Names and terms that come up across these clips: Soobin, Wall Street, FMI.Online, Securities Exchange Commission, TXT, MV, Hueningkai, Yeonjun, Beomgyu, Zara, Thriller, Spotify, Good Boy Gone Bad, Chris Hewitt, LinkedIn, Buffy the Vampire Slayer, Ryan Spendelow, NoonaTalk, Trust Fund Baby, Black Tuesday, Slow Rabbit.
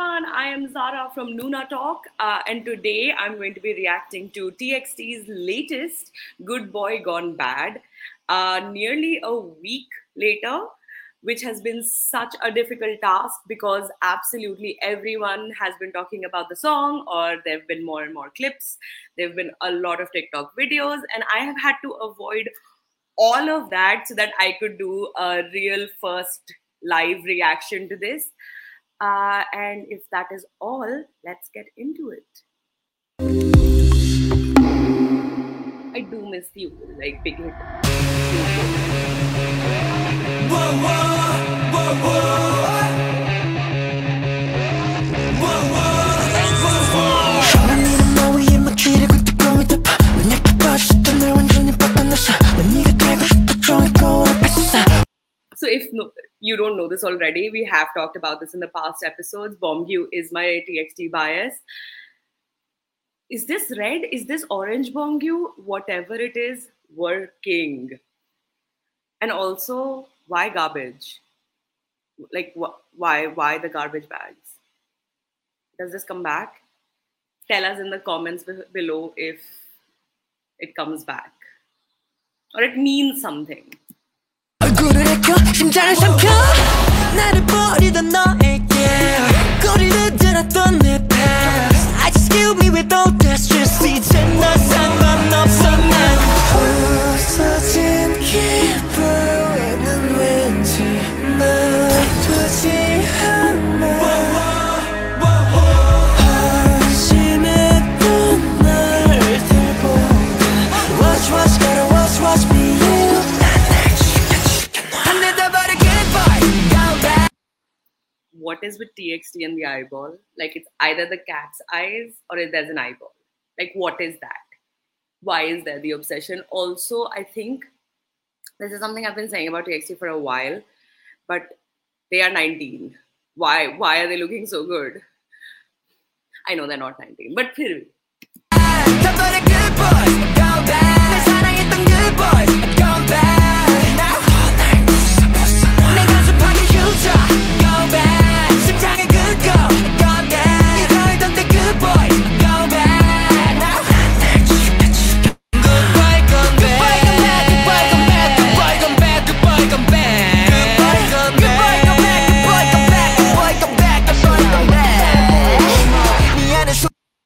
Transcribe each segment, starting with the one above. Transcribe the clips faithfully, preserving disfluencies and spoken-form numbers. everyone, I am Zara from NoonaTalk, uh, and today I'm going to be reacting to T X T's latest Good Boy Gone Bad, uh, nearly a week later, which has been such a difficult task because absolutely everyone has been talking about the song, or there have been more and more clips, there have been a lot of TikTok videos, and I have had to avoid all of that so that I could do a real first live reaction to this. Uh, and if that is all, let's get into it. I do miss you, like big hit. Whoa, whoa, whoa, whoa. Whoa, whoa. So if no, you don't know this already, we have talked about this in the past episodes. Beomgyu is my T X T bias. Is this red? Is this orange Beomgyu? Whatever it is, working. And also, why garbage? Like, wh- why, why the garbage bags? Does this come back? Tell us in the comments be- below if it comes back. Or it means something. What is with T X T and the eyeball? Like, it's either the cat's eyes or there's an eyeball. Like, what is that? Why is there the obsession? Also, I think this is something I've been saying about T X T for a while, but they are nineteen. Why, why are they looking so good? I know they're not nineteen, but still.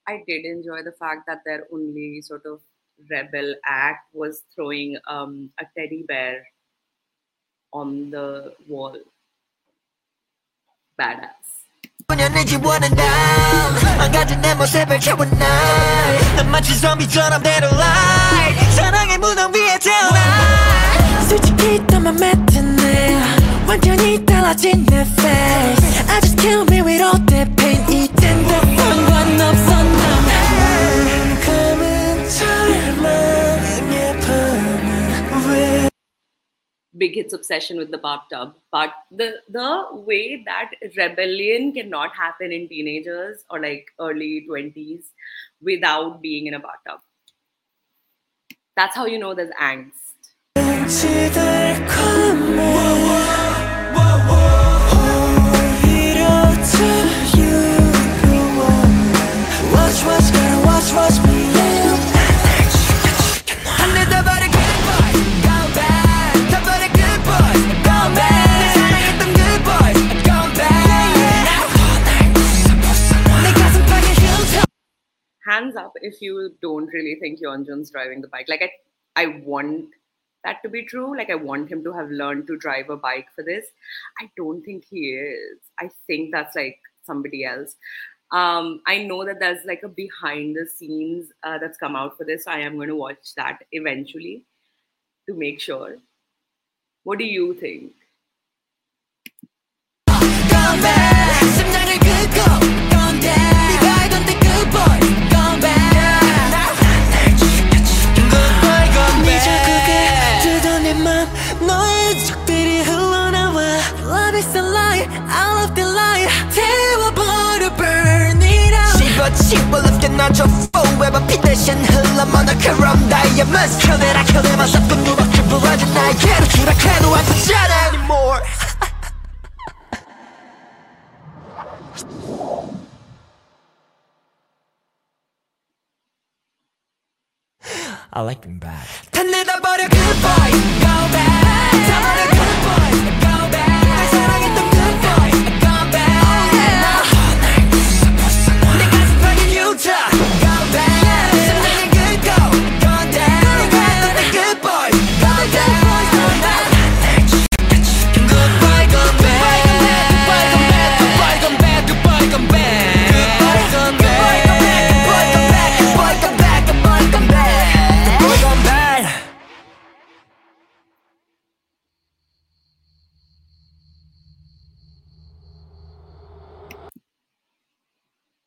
I did enjoy the fact that their only sort of rebel act was throwing um, a teddy bear on the wall. Badass. Big Hit's obsession with the bathtub, but the the way that rebellion cannot happen in teenagers or like early twenties without being in a bathtub. That's how you know there's angst. Hands up if you don't really think Yeonjun's driving the bike. Like, I I want that to be true. Like, I want him to have learned to drive a bike for this. I don't think he is. I think that's, like, somebody else. Um, I know that there's, like, a behind-the-scenes uh, that's come out for this. So I am going to watch that eventually to make sure. What do you think? Gone bad. I like them back. Good boy, go bad. Good boy, go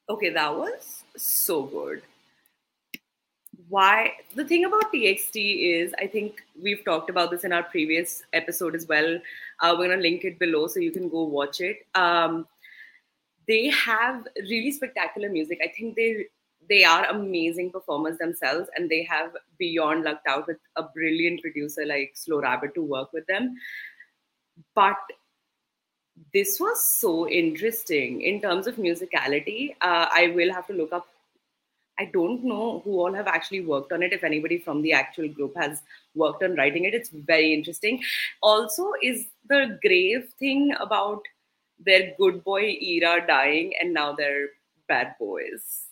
Okay, that was so good. Why? The thing about T X T is, I think we've talked about this in our previous episode as well. Uh, we're going to link it below so you can go watch it. Um, they have really spectacular music. I think they they are amazing performers themselves, and they have beyond lucked out with a brilliant producer like Slow Rabbit to work with them. But this was so interesting in terms of musicality. Uh, I will have to look up. I don't know who all have actually worked on it, if anybody from the actual group has worked on writing it. It's very interesting. Also, is the grave thing about their good boy era dying and now they're bad boys.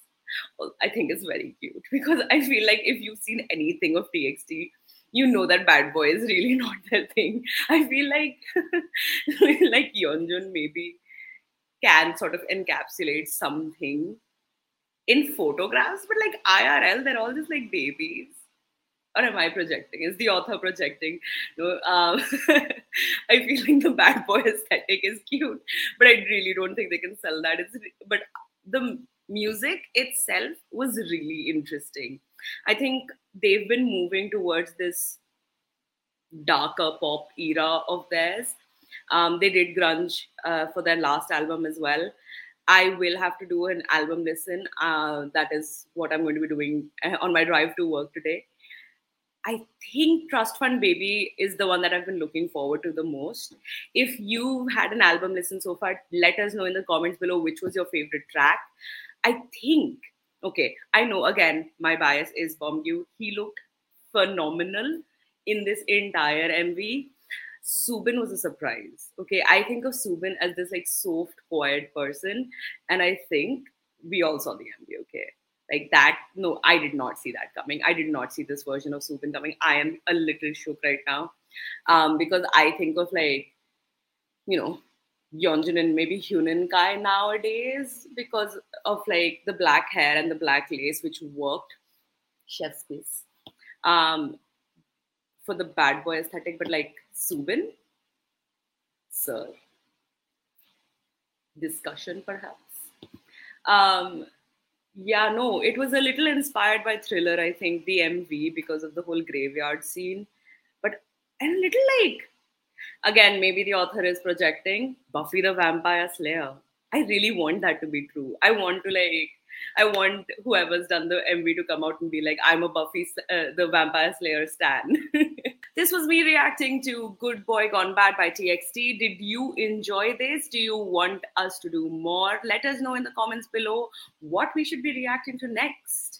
Well, I think it's very cute, because I feel like if you've seen anything of T X T, you know that bad boy is really not their thing. I feel like like Yeonjun maybe can sort of encapsulate something in photographs, but like I R L, they're all just like babies. Or am I projecting? Is the author projecting? No, um, I feel like the bad boy aesthetic is cute, but I really don't think they can sell that. It's, but the music itself was really interesting. I think they've been moving towards this darker pop era of theirs. Um, they did grunge uh, for their last album as well. I will have to do an album listen. Uh, that is what I'm going to be doing on my drive to work today. I think Trust Fund Baby is the one that I've been looking forward to the most. If you've had an album listen so far, let us know in the comments below which was your favorite track. I think... Okay, I know, again, my bias is Beomgyu. He looked phenomenal in this entire M V. Soobin was a surprise. Okay, I think of Soobin as this like soft, quiet person. And I think we all saw the M V, okay? Like that, no, I did not see that coming. I did not see this version of Soobin coming. I am a little shook right now. Um, because I think of like, you know, Yeonjun and maybe Hueningkai nowadays because of like the black hair and the black lace, which worked chef's kiss um, for the bad boy aesthetic. But like Soobin, sir, discussion perhaps. Um, yeah, no, it was a little inspired by Thriller, I think, the M V, because of the whole graveyard scene. But and a little like, again, maybe the author is projecting, Buffy the Vampire Slayer. I really want that to be true. I want to like, I want whoever's done the M V to come out and be like, I'm a Buffy uh, the Vampire Slayer stan. This was me reacting to Good Boy Gone Bad by T X T. Did you enjoy this? Do you want us to do more? Let us know in the comments below what we should be reacting to next.